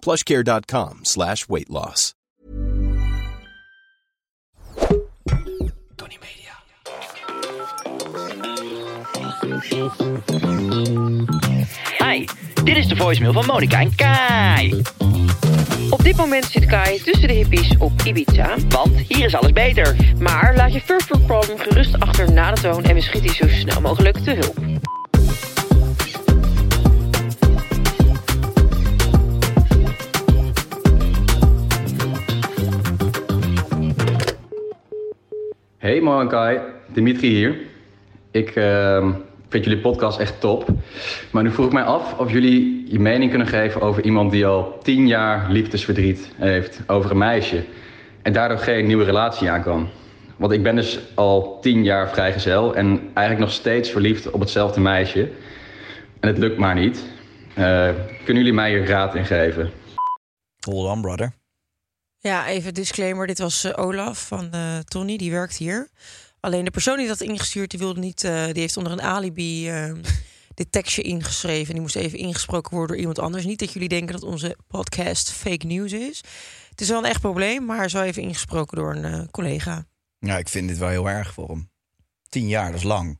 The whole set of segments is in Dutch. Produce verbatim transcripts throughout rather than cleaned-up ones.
plushcare.com slash weight loss. Tonny Media. Hi, dit is de voicemail van Monica en Kai. Op dit moment zit Kai tussen de hippies op Ibiza, want hier is alles beter. Maar laat je first world problem gerust achter na de toon en we schieten zo snel mogelijk te hulp. Hey Mar en Kai, Dimitri hier. Ik uh, vind jullie podcast echt top. Maar nu vroeg ik mij af of jullie je mening kunnen geven over iemand die al tien jaar liefdesverdriet heeft over een meisje. En daardoor geen nieuwe relatie aan kan. Want ik ben dus al tien jaar vrijgezel en eigenlijk nog steeds verliefd op hetzelfde meisje. En het lukt maar niet. Uh, kunnen jullie mij hier raad in geven? Hold on, brother. Ja, even disclaimer. Dit was uh, Olaf van uh, Tony, die werkt hier. Alleen de persoon die dat ingestuurd, die wilde niet. Uh, die heeft onder een alibi uh, dit tekstje ingeschreven. Die moest even ingesproken worden door iemand anders. Niet dat jullie denken dat onze podcast fake news is. Het is wel een echt probleem, maar is wel even ingesproken door een uh, collega. Ja, ik vind dit wel heel erg voor hem. Tien jaar, dat is lang.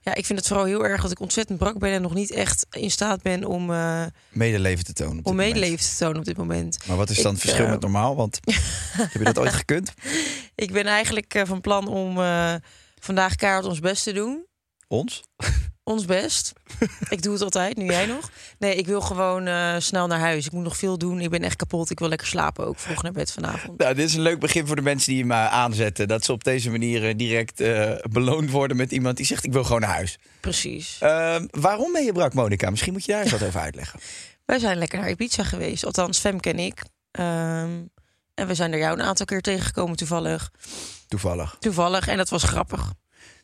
Ja, ik vind het vooral heel erg dat ik ontzettend brak ben en nog niet echt in staat ben om uh, medeleven te tonen. Op dit om medeleven te tonen op dit moment. Maar wat is dan ik, het verschil uh, met normaal? Want heb je dat ooit gekund? Ik ben eigenlijk uh, van plan om uh, vandaag keihard ons best te doen. Ons? Ons best. Ik doe het altijd, nu jij nog. Nee, ik wil gewoon uh, snel naar huis. Ik moet nog veel doen. Ik ben echt kapot. Ik wil lekker slapen ook. Vroeg naar bed vanavond. Nou, dit is een leuk begin voor de mensen die hem uh, aanzetten. Dat ze op deze manier uh, direct uh, beloond worden met iemand die zegt ik wil gewoon naar huis. Precies. Uh, waarom ben je brak, Monica? Misschien moet je daar eens wat over uitleggen. Wij zijn lekker naar Ibiza geweest. Althans, Femke en ik. Um, en we zijn er jou een aantal keer tegengekomen toevallig. Toevallig. Toevallig. En dat was grappig.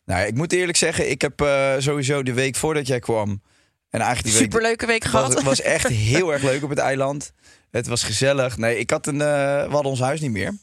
Nou, ik moet eerlijk zeggen, ik heb uh, sowieso de week voordat jij kwam... en eigenlijk die week, superleuke week was, gehad. Het was echt heel erg leuk op het eiland. Het was gezellig. Nee, ik had een, uh, we hadden ons huis niet meer.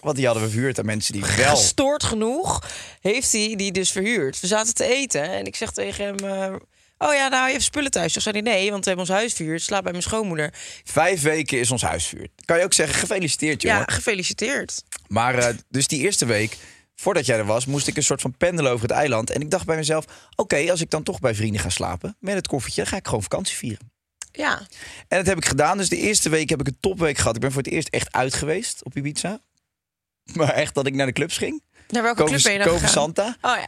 Want die hadden we verhuurd aan mensen die wel... Gestoord genoeg heeft hij die, die dus verhuurd. We zaten te eten en ik zeg tegen hem... Uh, oh ja, nou, je hebt spullen thuis. Toen zei hij nee, want we hebben ons huis verhuurd. Slaap bij mijn schoonmoeder. Vijf weken is ons huis verhuurd. Kan je ook zeggen, gefeliciteerd jongen. Ja, gefeliciteerd. Maar uh, dus die eerste week... Voordat jij er was, moest ik een soort van pendelen over het eiland. En ik dacht bij mezelf, oké, okay, als ik dan toch bij vrienden ga slapen... met het koffertje, ga ik gewoon vakantie vieren. Ja. En dat heb ik gedaan. Dus de eerste week heb ik een topweek gehad. Ik ben voor het eerst echt uit geweest op Ibiza. Maar echt dat ik naar de clubs ging. Naar welke Cove, club ben je dan Cove gegaan? Santa. Oh ja.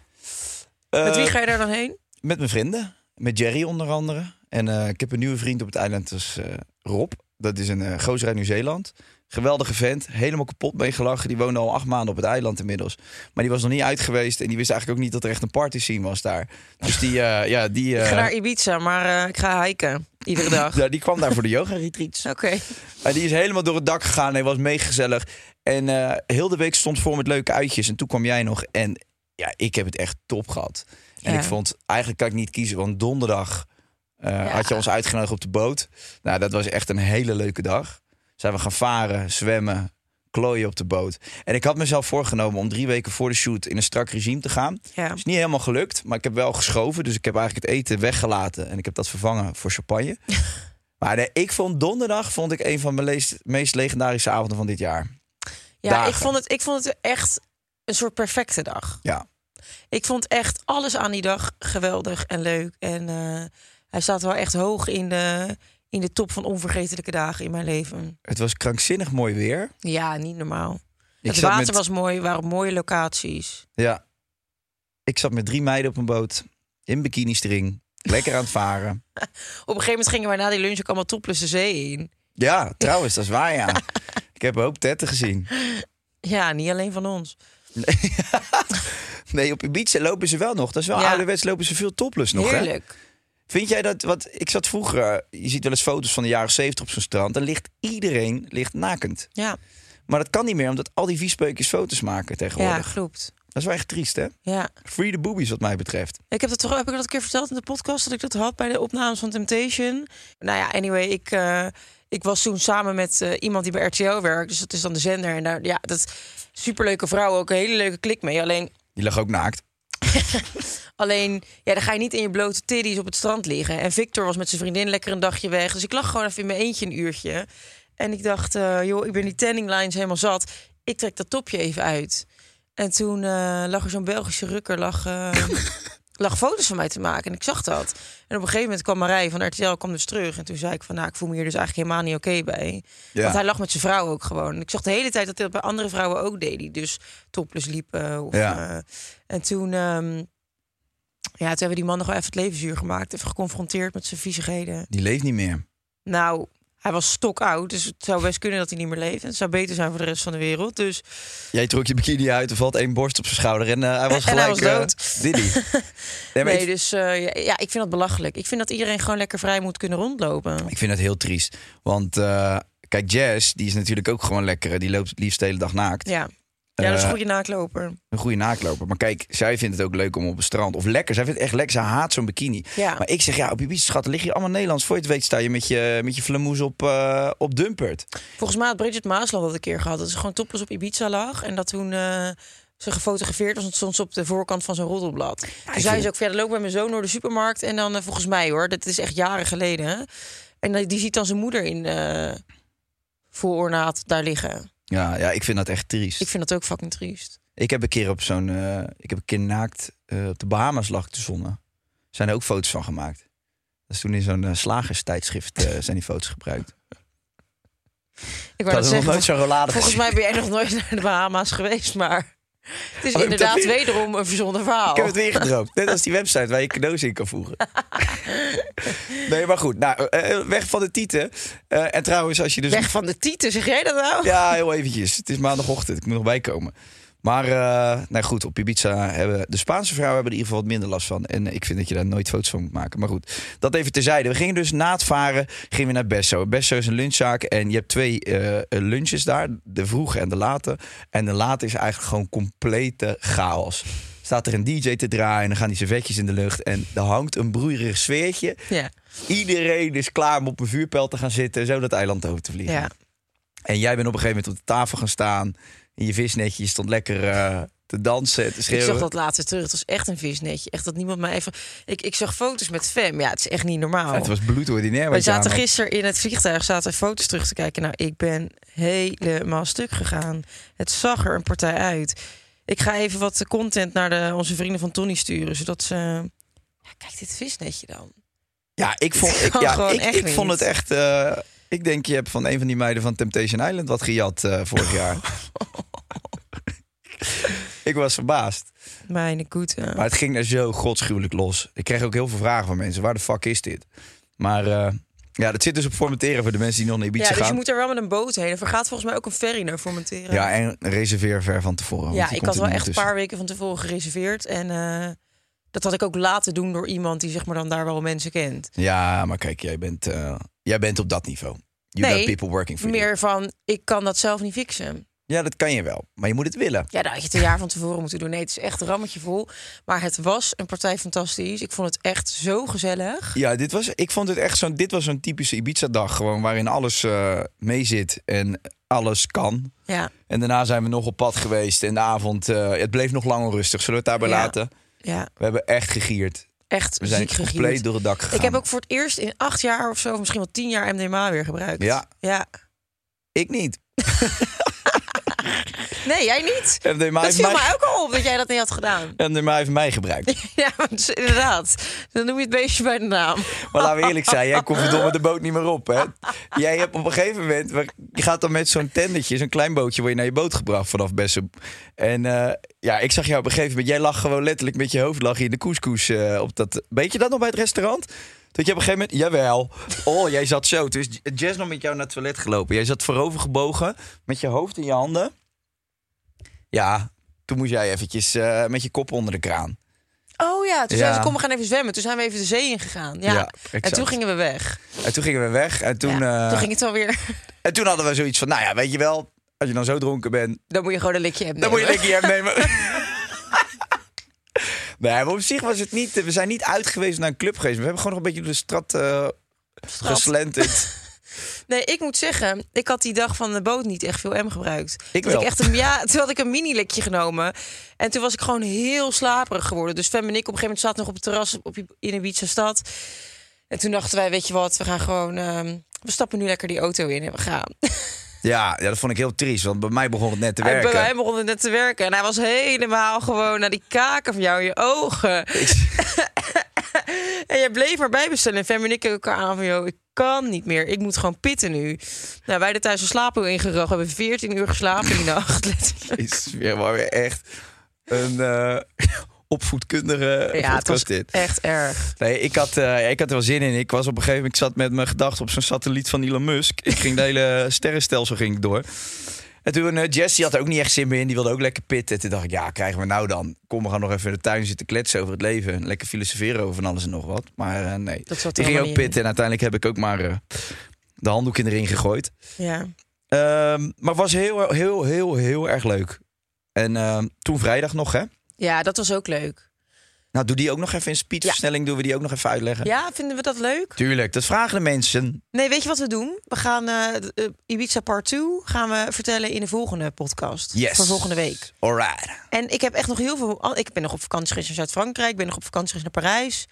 Uh, met wie ga je daar dan heen? Met mijn vrienden. Met Jerry onder andere. En uh, ik heb een nieuwe vriend op het eiland, dat is uh, Rob. Dat is een uh, gozer uit Nieuw-Zeeland. Geweldige vent, helemaal kapot mee gelachen. Die woonde al acht maanden op het eiland inmiddels. Maar die was nog niet uit geweest en die wist eigenlijk ook niet... dat er echt een party scene was daar. Dus die... Uh, ja, die uh... Ik ga naar Ibiza, maar uh, ik ga hiken. Iedere dag. Ja, die kwam daar voor de yoga-retreats. Oké. Okay. Uh, die is helemaal door het dak gegaan. Hij was meegezellig. En uh, heel de week stond voor met leuke uitjes. En toen kwam jij nog. En ja, ik heb het echt top gehad. En ja. Ik vond, eigenlijk kan ik niet kiezen, want donderdag... Uh, ja. had je ons uitgenodigd op de boot. Nou, dat was echt een hele leuke dag. Zijn we gaan varen, zwemmen, klooien op de boot. En ik had mezelf voorgenomen om drie weken voor de shoot... in een strak regime te gaan. Ja. Dat is niet helemaal gelukt, maar ik heb wel geschoven. Dus ik heb eigenlijk het eten weggelaten. En ik heb dat vervangen voor champagne. Maar nee, ik vond donderdag vond ik een van mijn leest, meest legendarische avonden van dit jaar. Ja, ik vond, het, ik vond het echt een soort perfecte dag. Ja. Ik vond echt alles aan die dag geweldig en leuk. En uh, hij staat wel echt hoog in de... in de top van onvergetelijke dagen in mijn leven. Het was krankzinnig mooi weer. Ja, niet normaal. Ik het water met... was mooi, waren mooie locaties. Ja. Ik zat met drie meiden op een boot, in bikinistring, lekker aan het varen. Op een gegeven moment gingen we na die lunch ook allemaal topless de zee in. Ja, trouwens, dat is waar, ja. Ik heb een hoop tetten gezien. Ja, niet alleen van ons. Nee, nee, op Ibiza lopen ze wel nog. Dat is wel ja. ouderwets, lopen ze veel topless nog. Heerlijk. Hè? Vind jij dat, wat ik zat vroeger... Je ziet wel eens foto's van de jaren zeventig op zo'n strand. Dan ligt iedereen ligt nakend. Ja. Maar dat kan niet meer, omdat al die viespeukjes foto's maken tegenwoordig. Ja, klopt. Dat is wel echt triest, hè? Ja. Free the boobies, wat mij betreft. Ik heb dat toch heb ik dat een keer verteld in de podcast... dat ik dat had bij de opnames van Temptation. Nou ja, anyway, ik... Uh, Ik was toen samen met uh, iemand die bij R T L werkt. Dus dat is dan de zender. En daar, ja, dat superleuke vrouw, ook een hele leuke klik mee. Alleen... Die lag ook naakt. Alleen, ja, dan ga je niet in je blote titties op het strand liggen. En Victor was met zijn vriendin lekker een dagje weg. Dus ik lag gewoon even in mijn eentje een uurtje. En ik dacht, uh, joh, ik ben die tanning lines helemaal zat. Ik trek dat topje even uit. En toen uh, lag er zo'n Belgische rukker, lag... Uh... lag foto's van mij te maken en ik zag dat. En op een gegeven moment kwam Marije van R T L kwam dus terug. En toen zei ik van, nou, ik voel me hier dus eigenlijk helemaal niet oké bij. Ja. Want hij lag met zijn vrouw ook gewoon. En ik zag de hele tijd dat hij dat bij andere vrouwen ook deed. Die dus topless liepen. Of, ja. uh, en toen, um, ja, toen hebben we die man nog wel even het leven zuur gemaakt. Even geconfronteerd met zijn viezigheden. Die leeft niet meer. Nou, hij was stokoud. Dus het zou best kunnen dat hij niet meer leeft. Het zou beter zijn voor de rest van de wereld. Dus... Jij trok je bikini uit. Er valt één borst op zijn schouder. En uh, hij was gelijk... hij was dood. Uh, Diddy. Nee, nee ik... dus uh, ja, ja, ik vind dat belachelijk. Ik vind dat iedereen gewoon lekker vrij moet kunnen rondlopen. Ik vind dat heel triest. Want uh, kijk, Jess, die is natuurlijk ook gewoon lekker. Die loopt het liefst de hele dag naakt. Ja, ja dat is een goede naakloper. Een goede naakloper. Maar kijk, zij vindt het ook leuk om op het strand. Of lekker. Zij vindt het echt lekker. Zij haat zo'n bikini. Ja. Maar ik zeg, ja, op je bies, schat, lig je allemaal Nederlands. Voor je het weet sta je met je, met je flamoes op, uh, op Dumpert. Volgens mij had Bridget Maasland dat een keer gehad. Dat ze gewoon topless op Ibiza lag. En dat toen uh, ze gefotografeerd was. Want het stond op de voorkant van zo'n roddelblad. Ja, toen zei vind... ze ook, verder ja, loop bij mijn zoon door de supermarkt. En dan, uh, volgens mij hoor, dat is echt jaren geleden. Hè? En die ziet dan zijn moeder in uh, voorornaat daar liggen. Ja, ja, ik vind dat echt triest. Ik vind dat ook fucking triest. Ik heb een keer op zo'n... Uh, ik heb een keer naakt uh, op de Bahamas lag te zonnen. Zijn er ook foto's van gemaakt. Dat is toen in zo'n uh, slagerstijdschrift uh, zijn die foto's gebruikt. Ik wou dat zeggen, nog nooit zo'n rolade volgens mij ben jij nog nooit naar de Bahamas geweest, maar... Het is oh, inderdaad weer... wederom een verzonnen verhaal. Ik heb het weer gedroomd. Net als die website waar je cadeaus in kan voegen. Nee, maar goed. Nou, weg van de tieten. Uh, en trouwens, als je dus... Weg van de tieten, zeg jij dat nou? Ja, heel eventjes. Het is maandagochtend. Ik moet nog bijkomen. Maar uh, nou goed, op Ibiza hebben de Spaanse vrouwen hebben er in ieder geval wat minder last van. En ik vind dat je daar nooit foto's van moet maken. Maar goed, dat even terzijde. We gingen dus na het varen gingen we naar Besso. Besso is een lunchzaak en je hebt twee uh, lunches daar. De vroege en de late. En de late is eigenlijk gewoon complete chaos. Staat er een D J te draaien en dan gaan die servetjes in de lucht. En er hangt een broeierig sfeertje. Yeah. Iedereen is klaar om op een vuurpijl te gaan zitten. Zo dat eiland over te vliegen. Yeah. En jij bent op een gegeven moment op de tafel gaan staan... In je visnetje, je stond lekker uh, te dansen, te schreeuwen. Ik zag dat laatste terug. Het was echt een visnetje. Echt dat niemand mij even... Ik, ik zag foto's met Fem. Ja, het is echt niet normaal. Ja, het was bloedordinair. We zaten gisteren in het vliegtuig, zaten foto's terug te kijken. Nou, ik ben helemaal stuk gegaan. Het zag er een partij uit. Ik ga even wat content naar de, onze vrienden van Tony sturen. Zodat ze... Ja, kijk dit visnetje dan. Ja, ik vond, ik, ja, ik, echt ik vond het echt... Uh, ik denk, je hebt van een van die meiden van Temptation Island wat gejat uh, vorig jaar. Ik was verbaasd. Mijn goede. Maar het ging er zo godschuwelijk los. Ik kreeg ook heel veel vragen van mensen. Waar de fuck is dit? Maar uh, ja, dat zit dus op Formentera voor de mensen die nog naar Ibiza gaan. Ja, dus je moet er wel met een boot heen. Er gaat volgens mij ook een ferry naar Formentera. Ja, en reserveer ver van tevoren. Ja, ik had wel echt een paar weken van tevoren gereserveerd. En uh, dat had ik ook laten doen door iemand die zeg maar dan daar wel mensen kent. Ja, maar kijk, jij bent, uh, jij bent op dat niveau. You got people working for you. Meer van, ik kan dat zelf niet fixen. Ja, dat kan je wel. Maar je moet het willen. Ja, dat had je het een jaar van tevoren moeten doen. Nee, het is echt een rammetje vol. Maar het was een partij fantastisch. Ik vond het echt zo gezellig. Ja, dit was, ik vond het echt zo'n... Dit was zo'n typische Ibiza-dag. Gewoon waarin alles uh, mee zit en alles kan. Ja. En daarna zijn we nog op pad geweest. En de avond... Uh, het bleef nog lang onrustig. Zullen we het daarbij ja. laten? Ja. We hebben echt gegierd. Echt we zijn compleet gegierd. Door het dak gegaan. Ik heb ook voor het eerst in acht jaar of zo... of misschien wel tien jaar M D M A weer gebruikt. Ja. ja. Ik niet. Nee, jij niet. M D M A dat viel mij... mij ook al op dat jij dat niet had gedaan. M D M A heeft mij gebruikt. Ja, dus inderdaad. Dan noem je het beestje bij de naam. Maar laten we eerlijk zijn, jij komt verdomme de boot niet meer op. Hè? Jij hebt op een gegeven moment... Je gaat dan met zo'n tendertje, zo'n klein bootje... word je naar je boot gebracht vanaf Besso. En uh, ja, ik zag jou op een gegeven moment... Jij lag gewoon letterlijk met je hoofd lag je in de couscous. Uh, op dat... Weet je dat nog bij het restaurant? Dat je op een gegeven moment... Jawel. Oh, jij zat zo. Toen is Jess nog met jou naar het toilet gelopen. Jij zat voorover gebogen met je hoofd in je handen. Ja, toen moest jij eventjes uh, met je kop onder de kraan. Oh ja, toen ja. Zei ze, kom, we gaan even zwemmen. Toen zijn we even de zee ingegaan. Ja, ja en toen gingen we weg. En toen gingen we weg. En toen, ja, uh, toen ging het alweer. En toen hadden we zoiets van, nou ja, weet je wel... Als je dan zo dronken bent... Dan moet je gewoon een likje hebben. Dan moet je een likje hebben nemen. Nee, maar op zich was het niet... We zijn niet uit geweest naar een club geweest. We hebben gewoon nog een beetje door de straat uh, geslenterd. Nee, ik moet zeggen, ik had die dag van de boot niet echt veel M gebruikt. Ik wel. Ik echt een, ja, toen had ik een mini-likje genomen. En toen was ik gewoon heel slaperig geworden. Dus Fem en ik op een gegeven moment zaten nog op het terras op, in Ibiza stad. En toen dachten wij, weet je wat, we gaan gewoon... Uh, we stappen nu lekker die auto in en we gaan... Ja, ja, dat vond ik heel triest, want bij mij begon het net te werken. Bij mij begon het net te werken. En hij was helemaal gewoon naar die kaken van jou in je ogen. En jij bleef maar bijbestellen. En Fem en ik elkaar aan van, joh, ik kan niet meer. Ik moet gewoon pitten nu. Nou, wij er thuis een slaapwiel ingerogen. We hebben veertien uur geslapen die nacht, letterlijk. Jezus, weer maar weer echt een... Uh... opvoedkundige ja, het was dit. Echt erg. Nee, ik had, uh, ik had er wel zin in. Ik was op een gegeven moment, ik zat met mijn gedachten op zo'n satelliet van Elon Musk. Ik ging de hele sterrenstelsel ging ik door. En toen uh, Jess, die had er ook niet echt zin meer in. Die wilde ook lekker pitten. En toen dacht ik, ja, krijgen we nou dan? Kom, we gaan nog even in de tuin zitten kletsen over het leven. Lekker filosoferen over van alles en nog wat. Maar uh, nee, dat zat ik ging ook pitten. En uiteindelijk heb ik ook maar uh, de handdoek in de ring gegooid. Ja. Um, maar het was heel, heel, heel, heel erg leuk. En uh, toen vrijdag nog, hè? Ja, dat was ook leuk. Nou, doe die ook nog even in speedversnelling. Ja. Doen we die ook nog even uitleggen? Ja, vinden we dat leuk? Tuurlijk, dat vragen de mensen. Nee, weet je wat we doen? We gaan uh, Ibiza Part twee gaan we vertellen in de volgende podcast. Yes. Van volgende week. Alright. En ik heb echt nog heel veel... Ik ben nog op vakantie geweest naar Zuid-Frankrijk. Ik ben nog op vakantie geweest naar Parijs.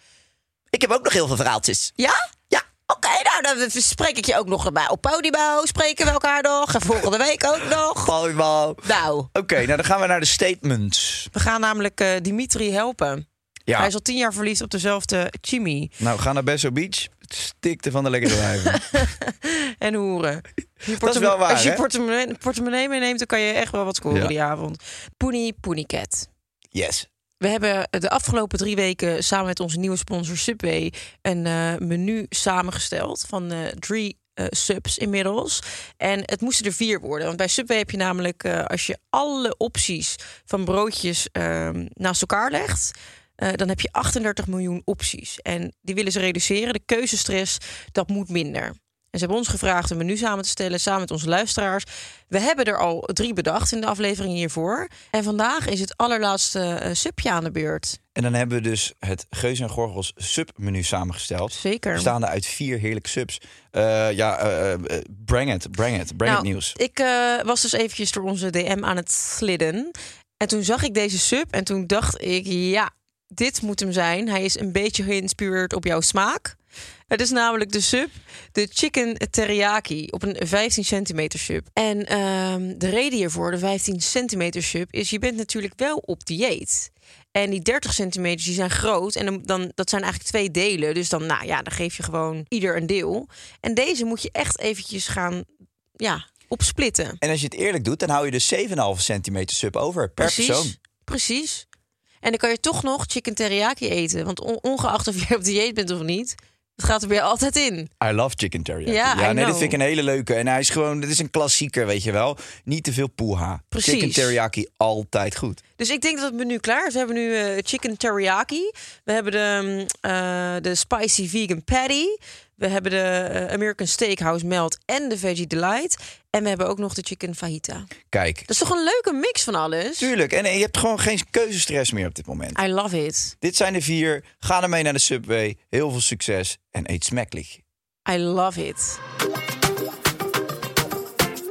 Ik heb ook nog heel veel verhaaltjes. Ja? Ja. Oké, okay, nou, dan spreek ik je ook nog erbij. Op Podimo spreken we elkaar nog. En volgende week ook nog. Podimo. Nou. Oké, okay, nou dan gaan we naar de statements. We gaan namelijk uh, Dimitri helpen. Ja. Hij is al tien jaar verliefd op dezelfde Jimmy. Nou, ga naar Besso Beach. Het stikte van de lekkere wijven. En hoeren. Dat is wel waar, als je portemonnee, portemonnee meeneemt, dan kan je echt wel wat scoren ja. Die avond. Poenie, Poenie Cat. Yes. We hebben de afgelopen drie weken samen met onze nieuwe sponsor Subway een uh, menu samengesteld van uh, drie uh, subs inmiddels. En het moesten er vier worden. Want bij Subway heb je namelijk, uh, als je alle opties van broodjes uh, naast elkaar legt... Uh, dan heb je achtendertig miljoen opties. En die willen ze reduceren. De keuzestress, dat moet minder. En ze hebben ons gevraagd een menu samen te stellen, samen met onze luisteraars. We hebben er al drie bedacht in de aflevering hiervoor. En vandaag is het allerlaatste uh, subje aan de beurt. En dan hebben we dus het geuzeengorgels submenu samengesteld. Zeker. Bestaande uit vier heerlijke subs. Uh, ja, uh, uh, bring it, bring it, bring nou, it nieuws. Ik uh, was dus eventjes door onze D M aan het slidden. En toen zag ik deze sub en toen dacht ik, ja, dit moet hem zijn. Hij is een beetje geïnspireerd op jouw smaak. Het is namelijk de sub, de chicken teriyaki, op een vijftien centimeter sub. En um, de reden hiervoor, de vijftien centimeter sub, is je bent natuurlijk wel op dieet. En die dertig centimeter die zijn groot en dan, dan, dat zijn eigenlijk twee delen. Dus dan, nou ja, dan geef je gewoon ieder een deel. En deze moet je echt eventjes gaan, ja, opsplitten. En als je het eerlijk doet, dan hou je dus zeven komma vijf centimeter sub over per precies, persoon. Precies. En dan kan je toch nog chicken teriyaki eten. Want ongeacht of je op dieet bent of niet, het gaat er weer altijd in. I love chicken teriyaki. Ja, ja nee, dat vind ik een hele leuke. En hij is gewoon, dit is een klassieker, weet je wel. Niet te veel poeha. Precies. Chicken teriyaki, altijd goed. Dus ik denk dat het menu klaar is. We hebben nu uh, chicken teriyaki. We hebben de, uh, de spicy vegan patty. We hebben de uh, American Steakhouse melt en de Veggie Delight. En we hebben ook nog de chicken fajita. Kijk. Dat is toch een leuke mix van alles? Tuurlijk. En je hebt gewoon geen keuzestress meer op dit moment. I love it. Dit zijn de vier. Ga ermee naar de Subway. Heel veel succes. En eet smakelijk. I love it.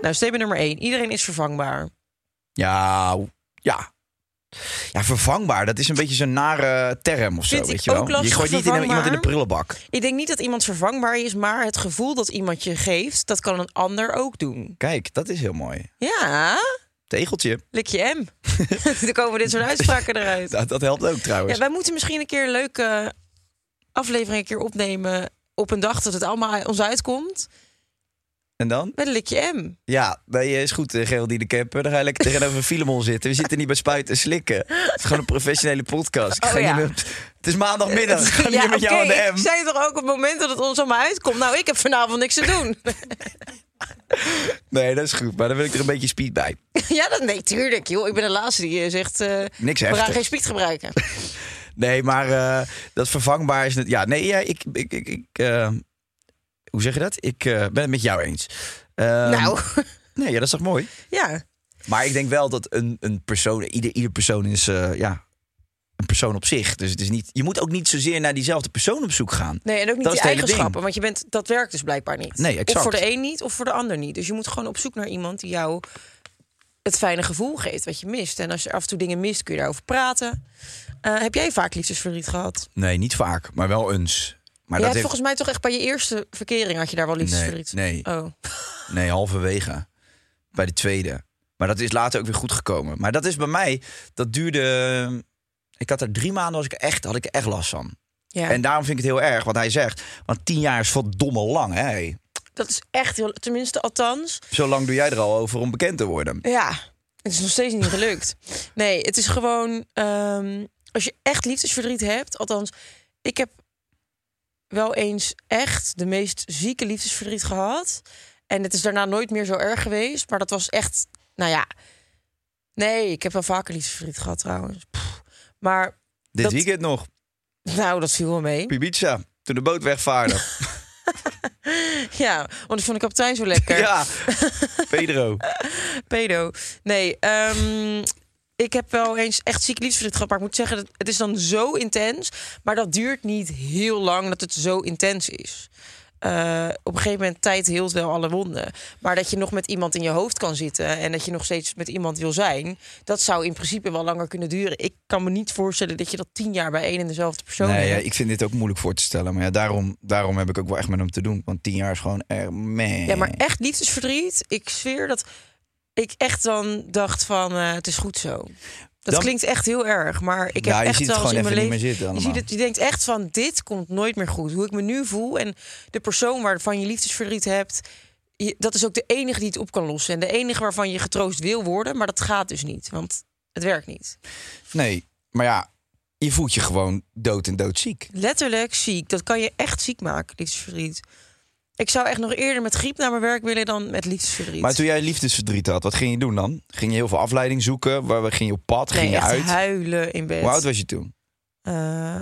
Nou, statement nummer één. Iedereen is vervangbaar. Ja, ja. Ja, vervangbaar, dat is een beetje zo'n nare term of zo, weet je wel. Je gooit niet iemand in de prullenbak. Ik denk niet dat iemand vervangbaar is, maar het gevoel dat iemand je geeft, dat kan een ander ook doen. Kijk, dat is heel mooi. Ja, Tegeltje. Lik je M. Dan komen dit soort uitspraken eruit. Dat, dat helpt ook trouwens. Ja, wij moeten misschien een keer een leuke aflevering een keer opnemen op een dag dat het allemaal ons uitkomt. En dan? Met een likje M. Ja, nee, is goed, Geraldine Kemper. Dan ga je lekker tegenover Filemon zitten. We zitten niet bij Spuiten en Slikken. Het is gewoon een professionele podcast. Oh, ik ga ja. niet meer... Het is maandagmiddag. Ik ga ja, niet met jou okay. aan de M. Ik zei toch ook op het moment dat het ons allemaal uitkomt. Nou, ik heb vanavond niks te doen. Nee, dat is goed. Maar dan wil ik er een beetje speed bij. Ja, dat, nee, tuurlijk. Joh. Ik ben de laatste die zegt... Uh, niks heftig. We gaan geen speed gebruiken. Nee, maar uh, dat vervangbaar is... Net, ja, nee, ja, ik... ik, ik, ik uh, hoe zeg je dat? Ik uh, ben het met jou eens. Um, nou. Nee, ja, dat is toch mooi? Ja. Maar ik denk wel dat een, een persoon... Ieder, ieder persoon is uh, ja, een persoon op zich. Dus het is niet, je moet ook niet zozeer naar diezelfde persoon op zoek gaan. Nee, en ook niet dat die eigenschappen. Ding. Want je bent, dat werkt dus blijkbaar niet. Nee, exact. Of voor de een niet, of voor de ander niet. Dus je moet gewoon op zoek naar iemand die jou het fijne gevoel geeft wat je mist. En als je af en toe dingen mist, kun je daarover praten. Uh, heb jij vaak liefdesverdriet gehad? Nee, niet vaak, maar wel eens... Maar je hebt heeft... volgens mij toch echt bij je eerste verkering had je daar wel liefdesverdriet. Nee, nee. Oh. Nee, halverwege. Bij de tweede. Maar dat is later ook weer goed gekomen. Maar dat is bij mij, dat duurde... Ik had er drie maanden, was ik echt, had ik echt last van. Ja. En daarom vind ik het heel erg wat hij zegt. Want tien jaar is verdomme lang, hè? Dat is echt heel... Tenminste, althans... Zo lang doe jij er al over om bekend te worden. Ja, het is nog steeds niet gelukt. Nee, het is gewoon... Um, als je echt liefdesverdriet hebt... Althans, ik heb... wel eens echt de meest zieke liefdesverdriet gehad. En het is daarna nooit meer zo erg geweest. Maar dat was echt, nou ja... Nee, ik heb wel vaker liefdesverdriet gehad trouwens. Pff, maar Dit dat... weekend nog. Nou, dat viel wel mee. Ibiza, toen de boot wegvaarde. Ja, want ik vond de kapitein zo lekker. Ja, Pedro. Pedro. Nee, um, ik heb wel eens echt ziek liefdesverdriet gehad. Maar ik moet zeggen, dat het is dan zo intens. Maar dat duurt niet heel lang dat het zo intens is. Uh, op een gegeven moment, tijd heelt wel alle wonden. Maar dat je nog met iemand in je hoofd kan zitten... en dat je nog steeds met iemand wil zijn... dat zou in principe wel langer kunnen duren. Ik kan me niet voorstellen dat je dat tien jaar bij één en dezelfde persoon nee, hebt. Ja, ik vind dit ook moeilijk voor te stellen. Maar ja, daarom, daarom heb ik ook wel echt met hem te doen. Want tien jaar is gewoon... Er, man. Ja, maar echt liefdesverdriet. Ik zweer dat... Ik echt dan dacht van, uh, het is goed zo. Dat dan, klinkt echt heel erg, maar ik heb ja, echt wel eens in mijn leven... Zitten, je, ziet het, je denkt echt van, dit komt nooit meer goed. Hoe ik me nu voel en de persoon waarvan je liefdesverdriet hebt... Je, dat is ook de enige die het op kan lossen. En de enige waarvan je getroost wil worden, maar dat gaat dus niet. Want het werkt niet. Nee, maar ja, je voelt je gewoon dood en doodziek. Letterlijk ziek. Dat kan je echt ziek maken, liefdesverdriet. Ik zou echt nog eerder met griep naar mijn werk willen dan met liefdesverdriet. Maar toen jij liefdesverdriet had, wat ging je doen dan? Ging je heel veel afleiding zoeken? Waar ging je op pad? Nee, ging je uit? Huilen in bed. Hoe oud was je toen? Uh,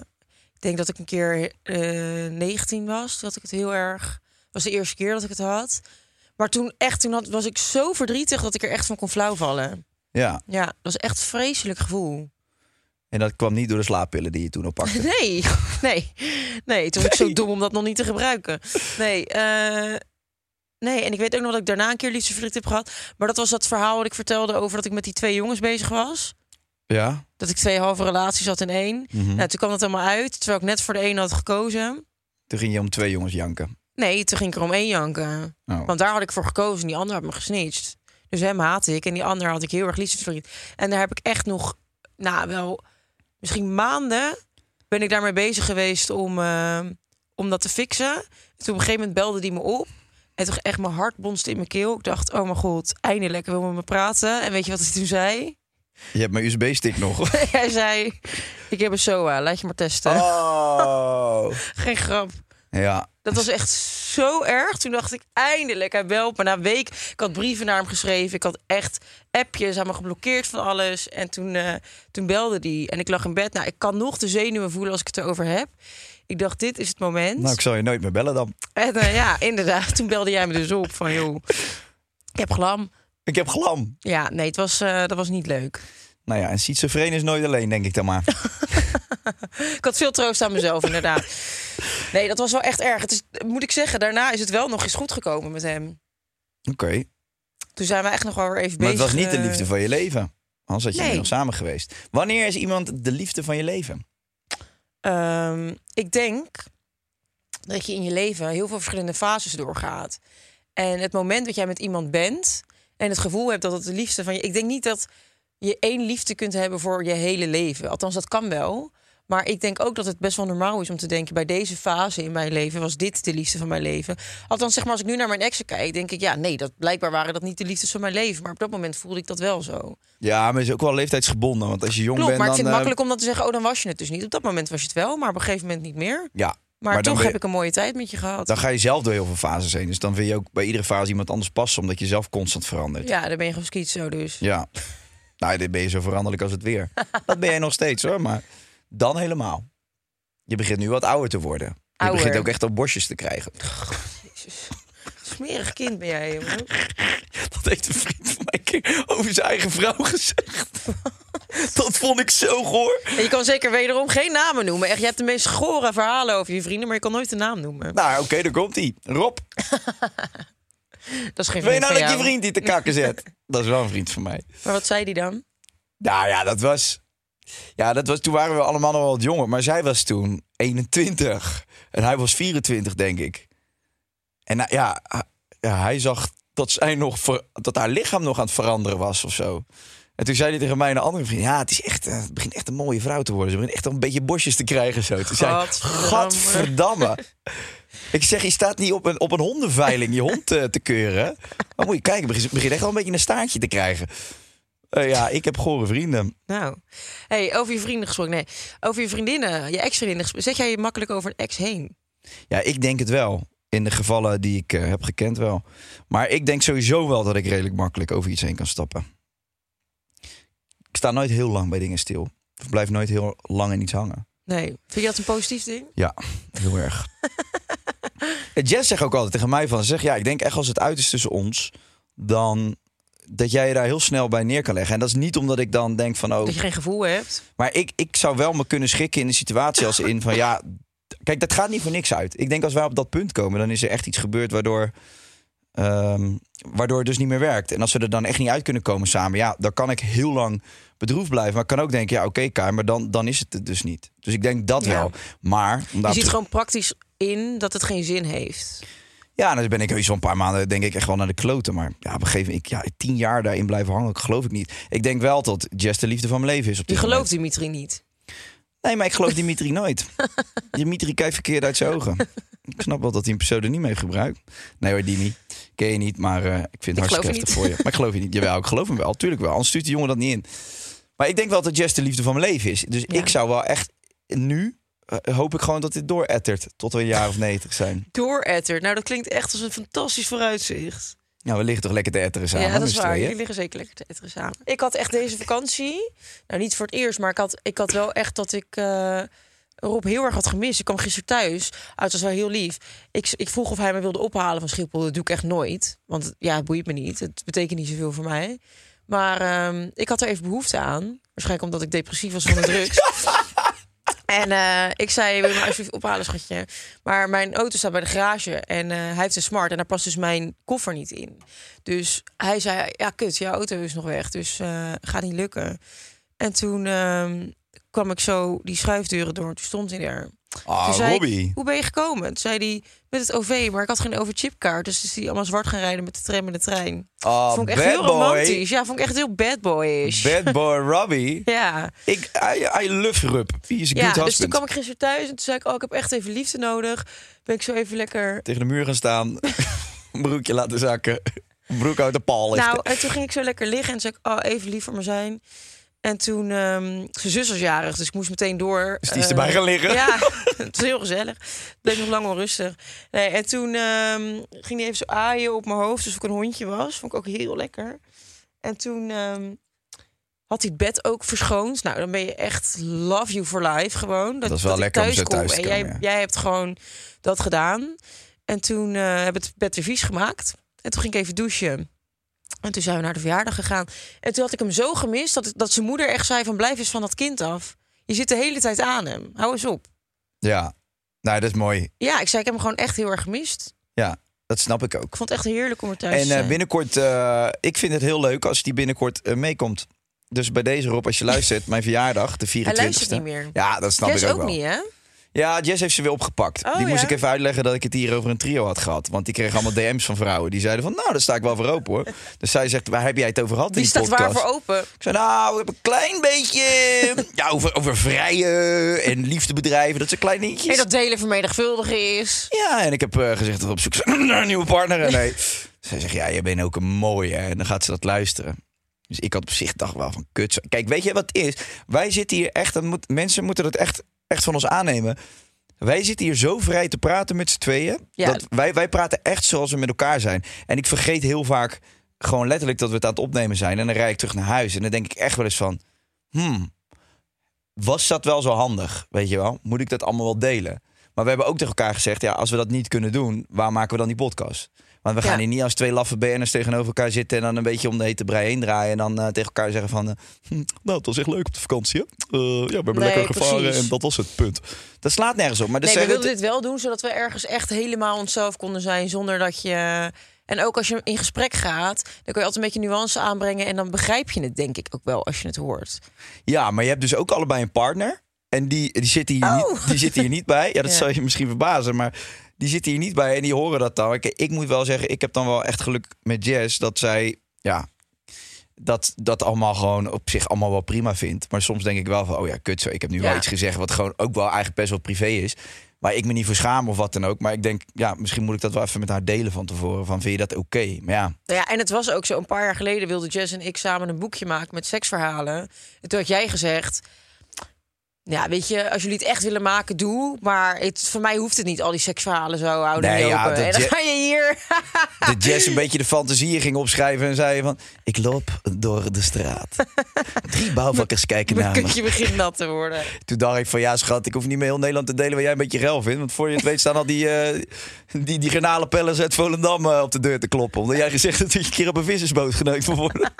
ik denk dat ik een keer uh, negentien was. Dat ik het heel erg. Was de eerste keer dat ik het had. Maar toen echt, toen had, was ik zo verdrietig dat ik er echt van kon flauwvallen. Ja. Ja, dat was echt een vreselijk gevoel. En dat kwam niet door de slaappillen die je toen oppakte? Nee, nee, nee. Toen was ik nee. zo dom om dat nog niet te gebruiken. Nee, uh, nee. En ik weet ook nog dat ik daarna een keer liefdesverdriet heb gehad. Maar dat was dat verhaal dat ik vertelde over dat ik met die twee jongens bezig was. Ja. Dat ik twee halve relaties had in één. Mm-hmm. Nou, toen kwam dat allemaal uit, terwijl ik net voor de één had gekozen. Toen ging je om twee jongens janken? Nee, toen ging ik er om één janken. Oh. Want daar had ik voor gekozen en die ander had me gesnitcht. Dus hem haatte ik en die ander had ik heel erg liefdesverdriet. En daar heb ik echt nog, nou wel... Misschien maanden ben ik daarmee bezig geweest om, uh, om dat te fixen. Toen op een gegeven moment belde die me op. En toch echt mijn hart bonste in mijn keel. Ik dacht, oh mijn god, eindelijk wil met me praten. En weet je wat hij toen zei? Je hebt mijn U S B-stick nog. Hij zei, ik heb een S O A, laat je maar testen. Oh. Geen grap. Ja. Dat was echt zo erg. Toen dacht ik, eindelijk, hij belt me. Na een week, ik had brieven naar hem geschreven. Ik had echt appjes, hij me geblokkeerd van alles. En toen, uh, toen belde die. En ik lag in bed. Nou, ik kan nog de zenuwen voelen als ik het erover heb. Ik dacht, dit is het moment. Nou, ik zal je nooit meer bellen dan. En uh, ja, inderdaad. Toen belde jij me dus op van, joh, ik heb glam. Ik heb glam? Ja, nee, het was, uh, dat was niet leuk. Nou ja, en schizofreen is nooit alleen, denk ik dan maar. Ik had veel troost aan mezelf, inderdaad. Nee, dat was wel echt erg. Het is, moet ik zeggen, daarna is het wel nog eens goed gekomen met hem. Oké. Okay. Toen zijn we echt nog wel weer even maar bezig. Maar het was niet de liefde van je leven. Anders had je nee. nog samen geweest. Wanneer is iemand de liefde van je leven? Um, ik denk dat je in je leven heel veel verschillende fases doorgaat. En het moment dat jij met iemand bent... en het gevoel hebt dat het de liefste van je... Ik denk niet dat je één liefde kunt hebben voor je hele leven. Althans, dat kan wel. Maar ik denk ook dat het best wel normaal is om te denken... bij deze fase in mijn leven was dit de liefde van mijn leven. Althans, zeg maar, als ik nu naar mijn exen kijk... denk ik, ja, nee, dat, blijkbaar waren dat niet de liefdes van mijn leven. Maar op dat moment voelde ik dat wel zo. Ja, maar het is ook wel leeftijdsgebonden. Want als je jong Klopt, bent... Klopt, maar ik vind het uh... makkelijk om dan te zeggen... oh, dan was je het dus niet. Op dat moment was je het wel, maar op een gegeven moment niet meer. Ja. Maar, maar toch je, heb ik een mooie tijd met je gehad. Dan ga je zelf door heel veel fases heen. Dus dan wil je ook bij iedere fase iemand anders passen... omdat je zelf constant verandert. Ja, dan ben je gewoon schietzo dus. Ja. Nou, dit ben je zo veranderlijk als het weer. Dat ben jij nog steeds, hoor, maar... Dan helemaal. Je begint nu wat ouder te worden. Je ouder. begint ook echt al borstjes te krijgen. Oh, Jezus. Smerig kind ben jij, jongen. Dat heeft een vriend van mij een keer over zijn eigen vrouw gezegd. Dat vond ik zo goor. En je kan zeker wederom geen namen noemen. Echt, je hebt de meest gore verhalen over je vrienden... maar je kan nooit een naam noemen. Nou, oké, okay, daar komt-ie. Rob. Dat is geen vriend. Weet je nou dat je vriend die te kakken zet? Dat is wel een vriend van mij. Maar wat zei die dan? Nou ja, dat was... Ja, dat was, toen waren we allemaal nog wel wat jonger. Maar zij was toen eenentwintig. En hij was vierentwintig, denk ik. En nou, ja, ja, hij zag dat, zij nog ver, dat haar lichaam nog aan het veranderen was of zo. En toen zei hij tegen mij en een andere vriend... Ja, het, is echt, het begint echt een mooie vrouw te worden. Ze begint echt een beetje borstjes te krijgen. Zo. Toen zei hij, gadverdamme. Ik zeg, je staat niet op een, op een hondenveiling je hond te, te keuren. Maar moet je kijken, begint begin echt wel een beetje een staartje te krijgen. Uh, ja, ik heb gore vrienden. Nou, hey, over je vrienden gesproken. Nee, over je vriendinnen, je ex-vriendinnen. Zet jij je makkelijk over een ex heen? Ja, ik denk het wel. In de gevallen die ik uh, heb gekend wel. Maar ik denk sowieso wel dat ik redelijk makkelijk over iets heen kan stappen. Ik sta nooit heel lang bij dingen stil. Of blijf nooit heel lang in iets hangen. Nee, vind je dat een positief ding? Ja, heel erg. Jess zegt ook altijd tegen mij van... Zeg, ja, ik denk echt als het uit is tussen ons, dan... dat jij je daar heel snel bij neer kan leggen. En dat is niet omdat ik dan denk van... Oh, dat je geen gevoel hebt. Maar ik, ik zou wel me kunnen schikken in een situatie als in van... ja, kijk, dat gaat niet voor niks uit. Ik denk als wij op dat punt komen, dan is er echt iets gebeurd... waardoor, um, waardoor het dus niet meer werkt. En als we er dan echt niet uit kunnen komen samen... ja, dan kan ik heel lang bedroefd blijven. Maar ik kan ook denken, ja, oké, okay, Kai, maar dan, dan is het het dus niet. Dus ik denk dat ja. wel. Maar... Je ziet te... gewoon praktisch in dat het geen zin heeft... Ja, dan ben ik zo'n paar maanden denk ik echt wel naar de kloten. Maar ja, op een gegeven moment, ja, tien jaar daarin blijven hangen, geloof ik niet. Ik denk wel dat Jess de liefde van mijn leven is. Op dit je gelooft moment. Dimitri niet? Nee, maar ik geloof Dimitri nooit. Dimitri kijkt verkeerd uit zijn ogen. Ik snap wel dat hij een pseudoniem heeft gebruikt. Nee hoor, Dimi, ken je niet, maar uh, ik vind het hartstikke heftig voor je. Maar ik geloof je niet. Jawel, ik geloof hem wel, tuurlijk wel. Anders stuurt die jongen dat niet in. Maar ik denk wel dat Jess de liefde van mijn leven is. Dus ja. ik zou wel echt nu... Uh, hoop ik gewoon dat dit doorettert tot we een jaar of negentig zijn. Doorettert? Nou, dat klinkt echt als een fantastisch vooruitzicht. Nou, we liggen toch lekker te etteren samen? Ja, dat is waar. Twee, we liggen zeker lekker te etteren samen. Ik had echt deze vakantie... Nou, niet voor het eerst, maar ik had, ik had wel echt dat ik... Uh, Rob heel erg had gemist. Ik kwam gisteren thuis. Het was wel heel lief. Ik, ik vroeg of hij me wilde ophalen van Schiphol. Dat doe ik echt nooit. Want ja, het boeit me niet. Het betekent niet zoveel voor mij. Maar uh, ik had er even behoefte aan. Waarschijnlijk omdat ik depressief was van de drugs. En uh, ik zei, wil je me alsjeblieft ophalen, schatje? Maar mijn auto staat bij de garage en uh, hij heeft een smart... en daar past dus mijn koffer niet in. Dus hij zei, ja, kut, jouw auto is nog weg, dus uh, gaat niet lukken. En toen uh, kwam ik zo die schuifdeuren door, toen stond hij daar. Ah, Robbie. Hoe ben je gekomen? Toen zei hij, met het O V, maar ik had geen overchipkaart... dus is hij allemaal zwart gaan rijden met de tram en de trein. Oh, vond ik echt heel romantisch. Ja, vond ik echt heel bad boy-ish. Bad boy Robbie? Ja. Ik, I, I love Rub. Wie is een ja, good husband. Dus toen kwam ik gisteren thuis en toen zei ik... oh, ik heb echt even liefde nodig. Ben ik zo even lekker... Tegen de muur gaan staan. Een broekje laten zakken. Een broek uit de paal. Nou, en toen ging ik zo lekker liggen en zei ik... oh, even lief voor me zijn... En toen, um, zijn zus was jarig, dus ik moest meteen door. Dus die is erbij gaan liggen. Uh, ja, het was heel gezellig. Het bleef nog lang onrustig. Nee, en toen um, ging hij even zo aaien op mijn hoofd, dus ik een hondje was. Vond ik ook heel lekker. En toen um, had hij het bed ook verschoond. Nou, dan ben je echt love you for life gewoon. Dat, dat is wel dat lekker thuis om zo thuis te komen. En jij, ja. jij hebt gewoon dat gedaan. En toen uh, heb ik het bed weer vies gemaakt. En toen ging ik even douchen. En toen zijn we naar de verjaardag gegaan. En toen had ik hem zo gemist dat, dat zijn moeder echt zei van... blijf eens van dat kind af. Je zit de hele tijd aan hem. Hou eens op. Ja, nou, dat is mooi. Ja, ik zei, ik heb hem gewoon echt heel erg gemist. Ja, dat snap ik ook. Ik vond het echt heerlijk om er thuis en, te zijn. En uh, binnenkort, uh, ik vind het heel leuk als die binnenkort uh, meekomt. Dus bij deze, Rob, als je luistert, mijn verjaardag, de vierentwintigste. Hij luistert niet meer. Ja, dat snap Jess ik ook, ook wel. Niet, hè? Ja, Jess heeft ze weer opgepakt. Oh, die moest ja? ik even uitleggen dat ik het hier over een trio had gehad. Want die kreeg allemaal D M's van vrouwen. Die zeiden van, nou, daar sta ik wel voor open, hoor. Dus zij zegt, waar heb jij het over gehad die in die podcast? Die staat waar voor open? Ik zei, nou, we hebben een klein beetje... ja, over, over vrije en liefdebedrijven. Dat zijn klein dingetjes. En dat delen vermenigvuldigen is. Ja, en ik heb uh, gezegd dat we op zoek zijn naar een nieuwe partner. En nee. Zij zegt, ja, jij bent ook een mooie. En dan gaat ze dat luisteren. Dus ik had op zich dacht wel van, kut. Kijk, weet je wat het is? Wij zitten hier echt... Moet, mensen moeten dat echt... echt van ons aannemen. Wij zitten hier zo vrij te praten met z'n tweeën. Ja. Dat wij, wij praten echt zoals we met elkaar zijn. En ik vergeet heel vaak gewoon letterlijk dat we het aan het opnemen zijn. En dan rijd ik terug naar huis. En dan denk ik echt wel eens van... Hmm, was dat wel zo handig? Weet je wel? Moet ik dat allemaal wel delen? Maar we hebben ook tegen elkaar gezegd... ja, als we dat niet kunnen doen, waar maken we dan die podcast? Want we gaan ja. hier niet als twee laffe B N'ers tegenover elkaar zitten... en dan een beetje om de hete brei heen draaien... en dan uh, tegen elkaar zeggen van... Uh, hm, nou, het was echt leuk op de vakantie, hè? Uh, ja, we hebben nee, lekker gevaren precies. En dat was het, punt. Dat slaat nergens op. Maar dus nee, we wilden het... dit wel doen... zodat we ergens echt helemaal onszelf konden zijn... zonder dat je... En ook als je in gesprek gaat... dan kun je altijd een beetje nuance aanbrengen... en dan begrijp je het, denk ik, ook wel als je het hoort. Ja, maar je hebt dus ook allebei een partner... en die, die, zitten, hier oh. niet, die zitten hier niet bij. Ja, dat ja. zal je misschien verbazen, maar... Die zitten hier niet bij en die horen dat dan. Ik, ik moet wel zeggen, ik heb dan wel echt geluk met Jess... dat zij ja, dat, dat allemaal gewoon op zich allemaal wel prima vindt. Maar soms denk ik wel van, oh ja, kut zo. Ik heb nu ja. wel iets gezegd wat gewoon ook wel eigenlijk best wel privé is. Waar ik me niet voor schaam of wat dan ook. Maar ik denk, ja, misschien moet ik dat wel even met haar delen van tevoren. Van, vind je dat oké? Okay? Maar ja. ja. En het was ook zo, een paar jaar geleden wilden Jess en ik samen een boekje maken... met seksverhalen. En toen had jij gezegd... Ja, weet je, als jullie het echt willen maken, doe. Maar het, voor mij hoeft het niet, al die seksverhalen zo houden nee, ja, open. En dan ga je hier... De Jess een beetje de fantasie ging opschrijven en zei van... Ik loop door de straat. Drie bouwvakkers kijken naar me. Mijn kutje begint nat te worden. Toen dacht ik van, ja schat, ik hoef niet meer heel Nederland te delen... waar jij een beetje geil vindt. Want voor je het weet staan al die, uh, die, die garnalenpellers uit Volendam uh, op de deur te kloppen. Omdat jij gezegd hebt dat je een keer op een vissersboot geneukt wil worden.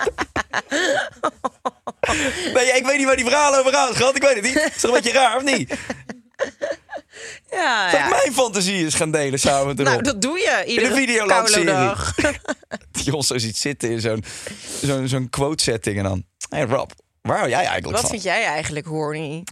Nee, ik weet niet waar die verhalen over gaan, schat. Ik weet het niet. Is toch een beetje raar, of niet? Ja, dat ja. mijn fantasie is gaan delen samen met de Nou, Rob. Dat doe je. Iedere in de Videoland-serie. Jos zo ziet zitten in zo'n, zo'n, zo'n quote-setting en dan... Hé, hey Rob, waar hou jij eigenlijk Wat van? Vind jij eigenlijk, horny?